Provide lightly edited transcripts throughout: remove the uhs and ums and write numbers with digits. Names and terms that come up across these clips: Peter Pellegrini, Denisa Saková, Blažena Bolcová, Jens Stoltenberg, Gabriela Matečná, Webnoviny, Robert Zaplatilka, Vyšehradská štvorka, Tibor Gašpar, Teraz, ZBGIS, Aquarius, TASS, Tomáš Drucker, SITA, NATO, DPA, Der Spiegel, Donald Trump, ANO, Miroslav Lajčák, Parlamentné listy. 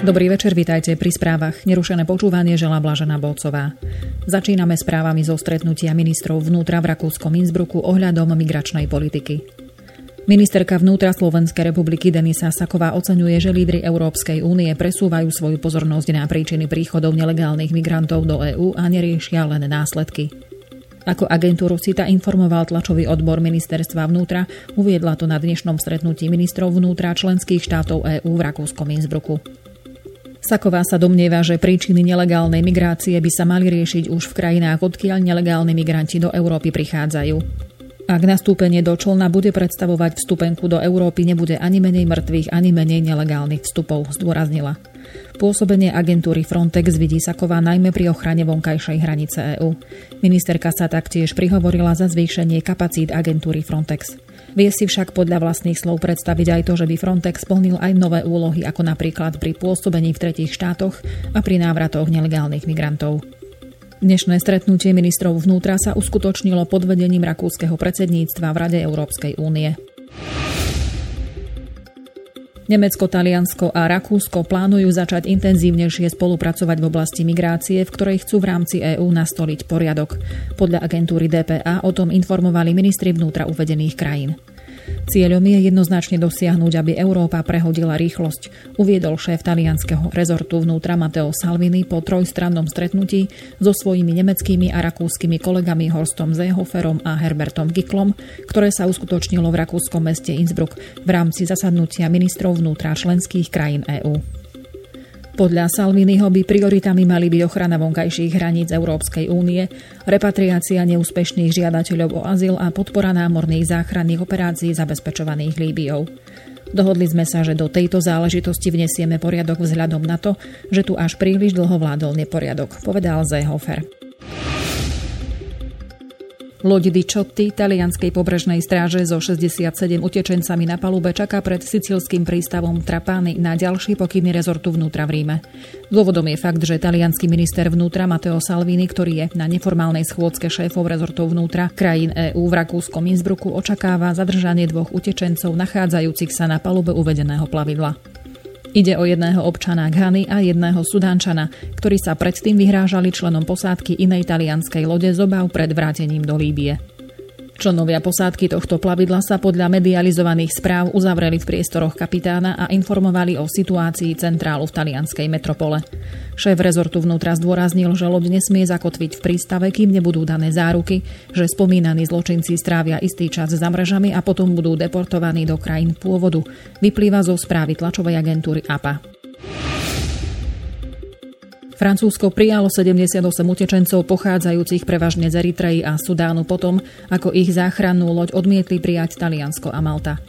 Dobrý večer, vítajte pri správach. Nerušené počúvanie želá Blažena Bolcová. Začíname správami zo stretnutia ministrov vnútra v rakúskom Innsbrucku ohľadom migračnej politiky. Ministerka vnútra Slovenskej republiky Denisa Saková oceňuje, že lídri Európskej únie presúvajú svoju pozornosť na príčiny príchodov nelegálnych migrantov do EÚ a neriešia len následky. Ako agentúru SITA informoval tlačový odbor ministerstva vnútra, uviedla to na dnešnom stretnutí ministrov vnútra členských štátov EÚ v rakúskom Innsbrucku. Saková sa domnieva, že príčiny nelegálnej migrácie by sa mali riešiť už v krajinách, odkiaľ nelegálni migranti do Európy prichádzajú. Ak nastúpenie do člna bude predstavovať vstupenku do Európy, nebude ani menej mŕtvych, ani menej nelegálnych vstupov, zdôraznila. Pôsobenie agentúry Frontex vidí Saková najmä pri ochrane vonkajšej hranice EÚ. Ministerka sa taktiež prihovorila za zvýšenie kapacít agentúry Frontex. Vie si však podľa vlastných slov predstaviť aj to, že by Frontex plnil aj nové úlohy, ako napríklad pri pôsobení v tretích štátoch a pri návratoch nelegálnych migrantov. Dnešné stretnutie ministrov vnútra sa uskutočnilo pod vedením rakúskeho predsedníctva v Rade Európskej únie. Nemecko, Taliansko a Rakúsko plánujú začať intenzívnejšie spolupracovať v oblasti migrácie, v ktorej chcú v rámci EÚ nastoliť poriadok. Podľa agentúry DPA o tom informovali ministri vnútra uvedených krajín. Cieľom je jednoznačne dosiahnuť, aby Európa prehodila rýchlosť, uviedol šéf talianskeho rezortu vnútra Matteo Salvini po trojstrannom stretnutí so svojimi nemeckými a rakúskymi kolegami Horstom Seehoferom a Herbertom Gicklom, ktoré sa uskutočnilo v rakúskom meste Innsbruck v rámci zasadnutia ministrov vnútra členských krajín EÚ. Podľa Salviniho by prioritami mali byť ochrana vonkajších hraníc Európskej únie, repatriácia neúspešných žiadateľov o azyl a podpora námorných záchranných operácií zabezpečovaných Líbiou. Dohodli sme sa, že do tejto záležitosti vnesieme poriadok vzhľadom na to, že tu až príliš dlho vládol neporiadok, povedal Seehofer. Loď Di Ciotti talianskej pobrežnej stráže so 67 utečencami na palube čaká pred sicílskym prístavom Trapani na ďalší pokyny rezortu vnútra v Ríme. Dôvodom je fakt, že taliansky minister vnútra Matteo Salvini, ktorý je na neformálnej schôdzke šéfov rezortov vnútra krajín EÚ v rakúskom Innsbrucku, očakáva zadržanie dvoch utečencov nachádzajúcich sa na palube uvedeného plavidla. Ide o jedného občana Ghany a jedného Sudánčana, ktorí sa predtým vyhrážali členom posádky inej talianskej lode z obáv pred vrátením do Líbie. Členovia posádky tohto plavidla sa podľa medializovaných správ uzavreli v priestoroch kapitána a informovali o situácii centrálu v talianskej metropole. Šéf rezortu vnútra zdôraznil, že loď nesmie zakotviť v prístave, kým nebudú dané záruky, že spomínaní zločinci strávia istý čas za mrežami a potom budú deportovaní do krajín pôvodu, vyplýva zo správy tlačovej agentúry APA. Francúzsko prijalo 78 utečencov pochádzajúcich prevažne z Eritreji a Sudánu potom, ako ich záchrannú loď odmietli prijať Taliansko a Malta.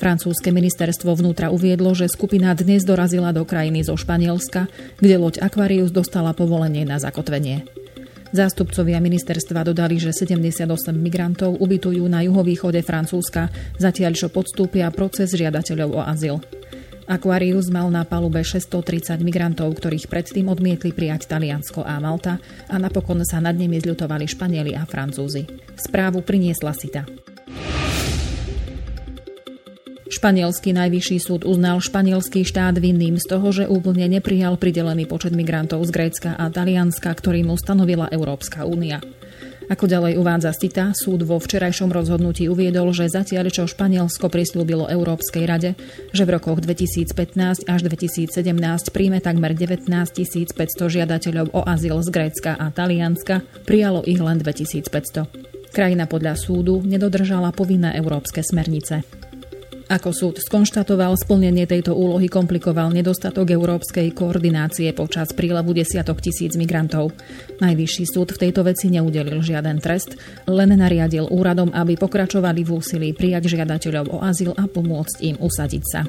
Francúzske ministerstvo vnútra uviedlo, že skupina dnes dorazila do krajiny zo Španielska, kde loď Aquarius dostala povolenie na zakotvenie. Zástupcovia ministerstva dodali, že 78 migrantov ubytujú na juhovýchode Francúzska, zatiaľ čo podstúpia proces žiadateľov o azyl. Aquarius mal na palube 630 migrantov, ktorých predtým odmietli prijať Taliansko a Malta a napokon sa nad nimi zľutovali Španieli a Francúzi. Správu priniesla SITA. Španielský najvyšší súd uznal španielský štát vinným z toho, že úplne neprijal pridelený počet migrantov z Grécka a Talianska, ktorý mu stanovila Európska únia. Ako ďalej uvádza SITA, súd vo včerajšom rozhodnutí uviedol, že zatiaľ čo Španielsko prisľúbilo Európskej rade, že v rokoch 2015 až 2017 príjme takmer 19 500 žiadateľov o azyl z Grécka a Talianska, prijalo ich len 2500. Krajina podľa súdu nedodržala povinné európske smernice. Ako súd skonštatoval, splnenie tejto úlohy komplikoval nedostatok európskej koordinácie počas prílevu desiatok tisíc migrantov. Najvyšší súd v tejto veci neudelil žiaden trest, len nariadil úradom, aby pokračovali v úsilí prijať žiadateľov o azyl a pomôcť im usadiť sa.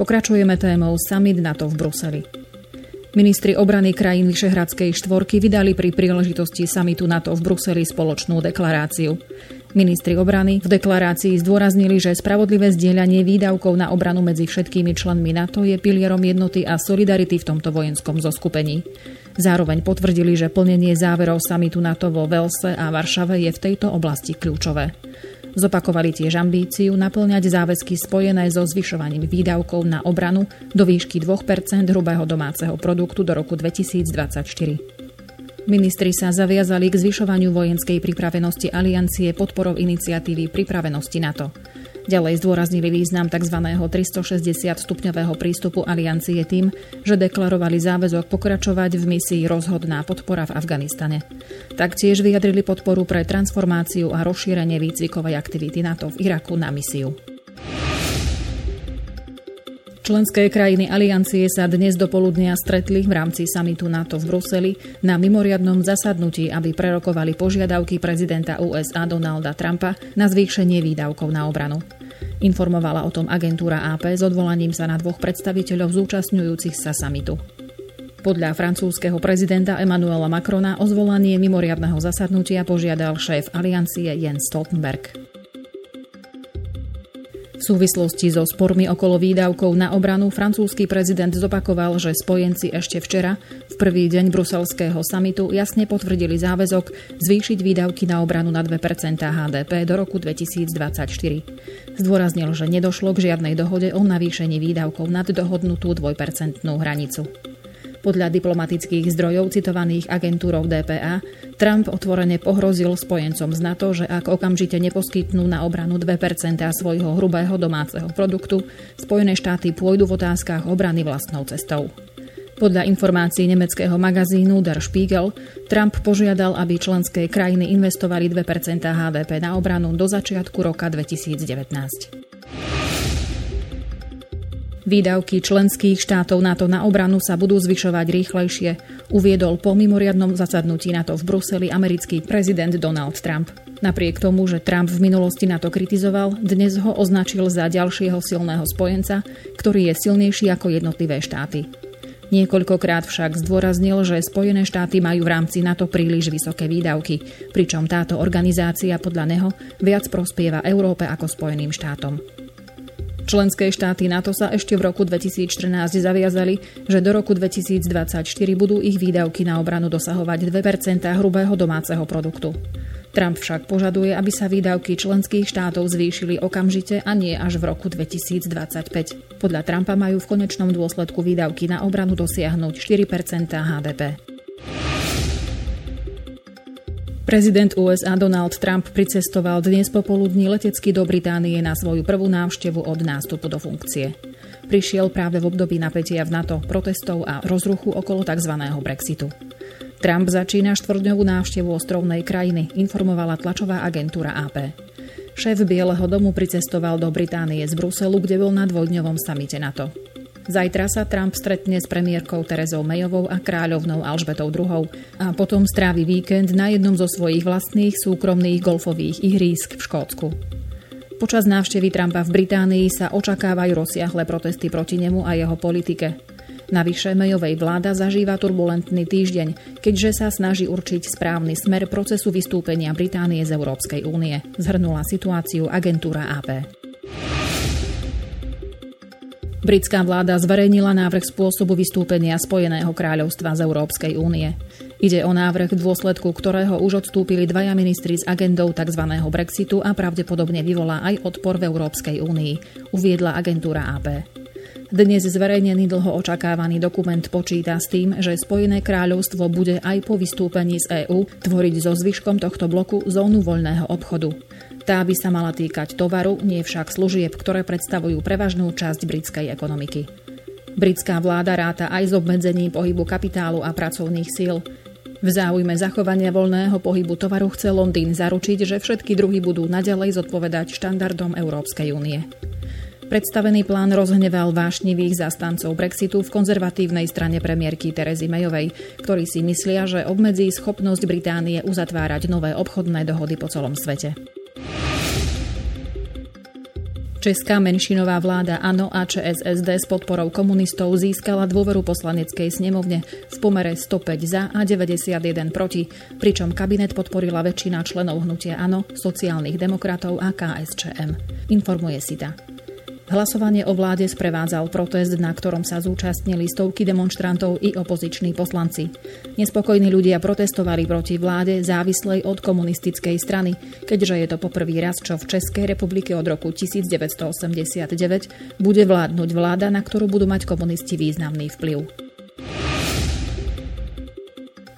Pokračujeme témou Summit NATO v Bruseli. Ministri obrany krajín Vyšehradskej štvorky vydali pri príležitosti samitu NATO v Bruseli spoločnú deklaráciu. Ministri obrany v deklarácii zdôraznili, že spravodlivé zdieľanie výdavkov na obranu medzi všetkými členmi NATO je pilierom jednoty a solidarity v tomto vojenskom zoskupení. Zároveň potvrdili, že plnenie záverov samitu NATO vo Velse a Varšave je v tejto oblasti kľúčové. Zopakovali tiež ambíciu napĺňať záväzky spojené so zvyšovaním výdavkov na obranu do výšky 2% hrubého domáceho produktu do roku 2024. Ministri sa zaviazali k zvyšovaniu vojenskej pripravenosti aliancie podporou iniciatívy pripravenosti NATO. Ďalej zdôraznili význam tzv. 360-stupňového prístupu aliancie tým, že deklarovali záväzok pokračovať v misii Rozhodná podpora v Afganistane. Taktiež vyjadrili podporu pre transformáciu a rozšírenie výcvikovej aktivity NATO v Iraku na misiu. Členské krajiny aliancie sa dnes dopoludnia stretli v rámci samitu NATO v Bruseli na mimoriadnom zasadnutí, aby prerokovali požiadavky prezidenta USA Donalda Trumpa na zvýšenie výdavkov na obranu. Informovala o tom agentúra AP s odvolaním sa na dvoch predstaviteľov zúčastňujúcich sa samitu. Podľa francúzskeho prezidenta Emmanuela Macrona o zvolanie mimoriadneho zasadnutia požiadal šéf aliancie Jens Stoltenberg. V súvislosti so spormi okolo výdavkov na obranu francúzsky prezident zopakoval, že spojenci ešte včera, v prvý deň bruselského samitu, jasne potvrdili záväzok zvýšiť výdavky na obranu na 2% HDP do roku 2024. Zdôraznil, že nedošlo k žiadnej dohode o navýšení výdavkov nad dohodnutú 2-percentnú hranicu. Podľa diplomatických zdrojov citovaných agentúrou DPA, Trump otvorene pohrozil spojencom z NATO, že ak okamžite neposkytnú na obranu 2% svojho hrubého domáceho produktu, Spojené štáty pôjdu v otázkach obrany vlastnou cestou. Podľa informácií nemeckého magazínu Der Spiegel, Trump požiadal, aby členské krajiny investovali 2% HDP na obranu do začiatku roka 2019. Výdavky členských štátov NATO na obranu sa budú zvyšovať rýchlejšie, uviedol po mimoriadnom zasadnutí NATO v Bruseli americký prezident Donald Trump. Napriek tomu, že Trump v minulosti NATO kritizoval, dnes ho označil za ďalšieho silného spojenca, ktorý je silnejší ako jednotlivé štáty. Niekoľkokrát však zdôraznil, že Spojené štáty majú v rámci NATO príliš vysoké výdavky, pričom táto organizácia podľa neho viac prospieva Európe ako Spojeným štátom. Členské štáty NATO sa ešte v roku 2014 zaviazali, že do roku 2024 budú ich výdavky na obranu dosahovať 2% hrubého domáceho produktu. Trump však požaduje, aby sa výdavky členských štátov zvýšili okamžite a nie až v roku 2025. Podľa Trumpa majú v konečnom dôsledku výdavky na obranu dosiahnuť 4% HDP. Prezident USA Donald Trump pricestoval dnes popoludní letecky do Británie na svoju prvú návštevu od nástupu do funkcie. Prišiel práve v období napätia v NATO, protestov a rozruchu okolo tzv. Brexitu. Trump začína štvordňovú návštevu ostrovnej krajiny, informovala tlačová agentúra AP. Šéf Bieleho domu pricestoval do Británie z Bruselu, kde bol na dvojdňovom samite NATO. Zajtra sa Trump stretne s premiérkou Terezou Mayovou a kráľovnou Alžbetou II a potom strávi víkend na jednom zo svojich vlastných súkromných golfových ihrísk v Škótsku. Počas návštevy Trumpa v Británii sa očakávajú rozsiahle protesty proti nemu a jeho politike. Navyše Mayovej vláda zažíva turbulentný týždeň, keďže sa snaží určiť správny smer procesu vystúpenia Británie z Európskej únie, zhrnula situáciu agentúra AP. Britská vláda zverejnila návrh spôsobu vystúpenia Spojeného kráľovstva z Európskej únie. Ide o návrh, v dôsledku ktorého už odstúpili dvaja ministri s agendou tzv. Brexitu a pravdepodobne vyvolá aj odpor v Európskej únii, uviedla agentúra AP. Dnes zverejnený dlho očakávaný dokument počíta s tým, že Spojené kráľovstvo bude aj po vystúpení z EÚ tvoriť so zvyškom tohto bloku zónu voľného obchodu. Tá by sa mala týkať tovaru, nie však služieb, ktoré predstavujú prevažnú časť britskej ekonomiky. Britská vláda ráta aj s obmedzením pohybu kapitálu a pracovných síl. V záujme zachovania voľného pohybu tovaru chce Londýn zaručiť, že všetky druhy budú naďalej zodpovedať štandardom Európskej únie. Predstavený plán rozhneval vášnivých zastancov Brexitu v konzervatívnej strane premiérky Terezy Mayovej, ktorí si myslia, že obmedzí schopnosť Británie uzatvárať nové obchodné dohody po celom svete. Česká menšinová vláda ANO a ČSSD s podporou komunistov získala dôveru poslaneckej snemovne v pomere 105 za a 91 proti, pričom kabinet podporila väčšina členov hnutia ANO, sociálnych demokratov a KSČM, informuje SITA. Hlasovanie o vláde sprevádzal protest, na ktorom sa zúčastnili stovky demonštrantov i opoziční poslanci. Nespokojní ľudia protestovali proti vláde závislej od komunistickej strany, keďže je to poprvý raz, čo v Českej republike od roku 1989 bude vládnuť vláda, na ktorú budú mať komunisti významný vplyv.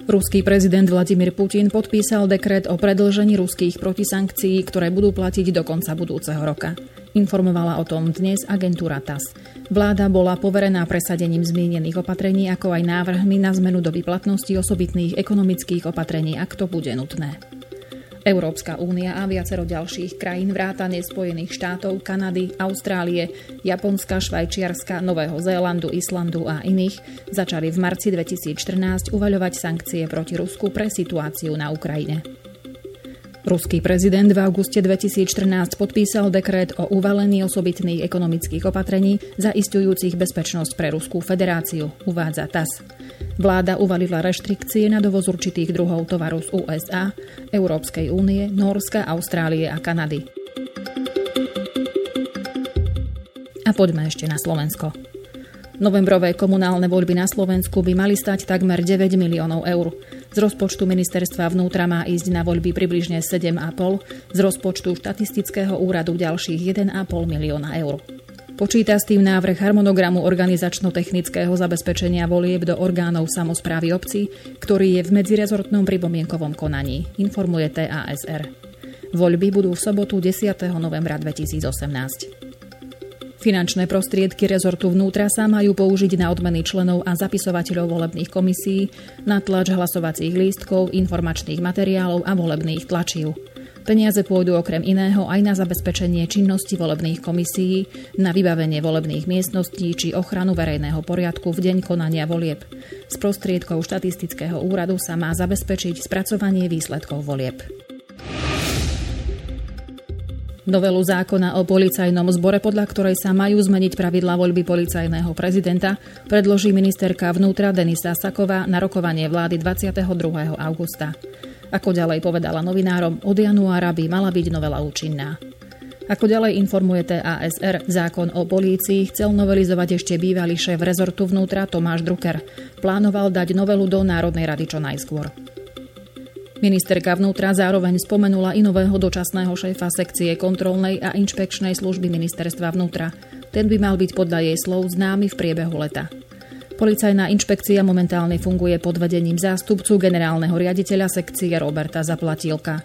Ruský prezident Vladimír Putin podpísal dekret o predĺžení ruských protisankcií, ktoré budú platiť do konca budúceho roka. Informovala o tom dnes agentúra TASS. Vláda bola poverená presadením zmienených opatrení, ako aj návrhmi na zmenu doby platnosti osobitných ekonomických opatrení, ak to bude nutné. Európska únia a viacero ďalších krajín vrátane Spojených štátov, Kanady, Austrálie, Japonska, Švajčiarska, Nového Zélandu, Islandu a iných začali v marci 2014 uvaľovať sankcie proti Rusku pre situáciu na Ukrajine. Ruský prezident v auguste 2014 podpísal dekret o uvalení osobitných ekonomických opatrení zaisťujúcich bezpečnosť pre Ruskú federáciu, uvádza TASS. Vláda uvalila reštrikcie na dovoz určitých druhov tovaru z USA, Európskej únie, Nórska, Austrálie a Kanady. A poďme ešte na Slovensko. Novembrové komunálne voľby na Slovensku by mali stať takmer 9 miliónov eur. Z rozpočtu ministerstva vnútra má ísť na voľby približne 7,5, z rozpočtu štatistického úradu ďalších 1,5 milióna eur. Počíta s tým návrh harmonogramu organizačno-technického zabezpečenia volieb do orgánov samosprávy obcí, ktorý je v medzirezortnom pripomienkovom konaní, informuje TASR. Voľby budú v sobotu 10. novembra 2018. Finančné prostriedky rezortu vnútra sa majú použiť na odmeny členov a zapisovateľov volebných komisí, na tlač hlasovacích lístkov, informačných materiálov a volebných tlačív. Peniaze pôjdu okrem iného aj na zabezpečenie činnosti volebných komisií, na vybavenie volebných miestností či ochranu verejného poriadku v deň konania volieb. Z prostriedkov štatistického úradu sa má zabezpečiť spracovanie výsledkov volieb. Novelu zákona o policajnom zbore, podľa ktorej sa majú zmeniť pravidlá voľby policajného prezidenta, predloží ministerka vnútra Denisa Saková na rokovanie vlády 22. augusta. Ako ďalej povedala novinárom, od januára by mala byť novela účinná. Ako ďalej informuje TASR, zákon o polícii chcel novelizovať ešte bývalý šéf rezortu vnútra Tomáš Drucker. Plánoval dať novelu do Národnej rady čo najskôr. Ministerka vnútra zároveň spomenula i nového dočasného šéfa sekcie kontrolnej a inšpekčnej služby ministerstva vnútra. Ten by mal byť podľa jej slov známy v priebehu leta. Policajná inšpekcia momentálne funguje pod vedením zástupcu generálneho riaditeľa sekcie Roberta Zaplatilka.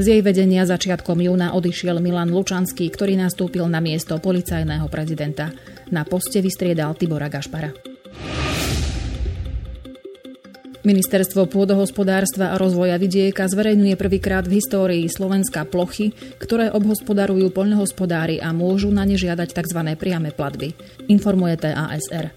Z jej vedenia začiatkom júna odišiel Milan Lučanský, ktorý nastúpil na miesto policajného prezidenta. Na poste vystriedal Tibora Gašpara. Ministerstvo pôdohospodárstva a rozvoja vidieka zverejňuje prvýkrát v histórii Slovenska plochy, ktoré obhospodarujú poľnohospodári a môžu na ne žiadať tzv. Priame platby, informuje TASR.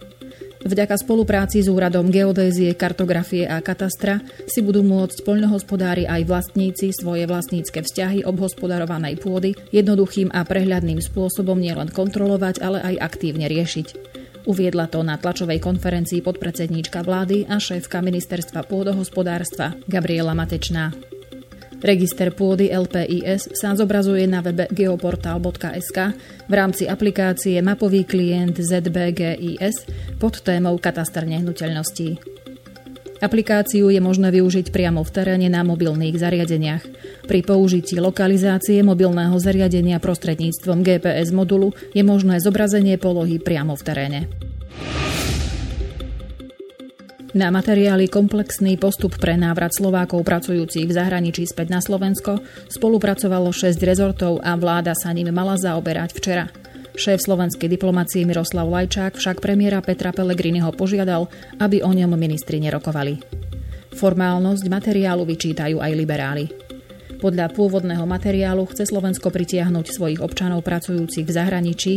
Vďaka spolupráci s úradom geodézie, kartografie a katastra si budú môcť poľnohospodári aj vlastníci svoje vlastnícke vzťahy obhospodarovanej pôdy jednoduchým a prehľadným spôsobom nielen kontrolovať, ale aj aktívne riešiť. Uviedla to na tlačovej konferencii podpredsedníčka vlády a šéfka ministerstva pôdohospodárstva Gabriela Matečná. Register pôdy LPIS sa zobrazuje na webe geoportal.sk v rámci aplikácie Mapový klient ZBGIS pod témou Kataster nehnuteľností. Aplikáciu je možné využiť priamo v teréne na mobilných zariadeniach. Pri použití lokalizácie mobilného zariadenia prostredníctvom GPS modulu je možné zobrazenie polohy priamo v teréne. Na materiáli Komplexný postup pre návrat Slovákov pracujúcich v zahraničí späť na Slovensko spolupracovalo 6 rezortov a vláda sa ním mala zaoberať včera. Šéf slovenskej diplomacie Miroslav Lajčák však premiéra Petra Pellegriniho požiadal, aby o ňom ministri nerokovali. Formálnosť materiálu vyčítajú aj liberáli. Podľa pôvodného materiálu chce Slovensko pritiahnuť svojich občanov pracujúcich v zahraničí,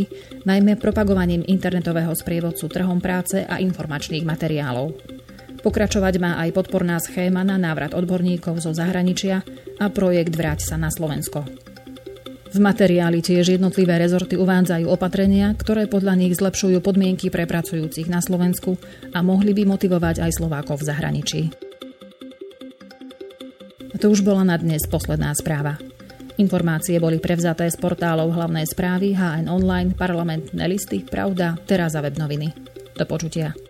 najmä propagovaním internetového sprievodcu trhom práce a informačných materiálov. Pokračovať má aj podporná schéma na návrat odborníkov zo zahraničia a projekt Vráť sa na Slovensko. V materiáli tiež jednotlivé rezorty uvádzajú opatrenia, ktoré podľa nich zlepšujú podmienky pre pracujúcich na Slovensku a mohli by motivovať aj Slovákov v zahraničí. A to už bola na dnes posledná správa. Informácie boli prevzaté z portálov Hlavnej správy, HN Online, Parlamentné listy, Pravda, Teraz a Webnoviny. Do počutia.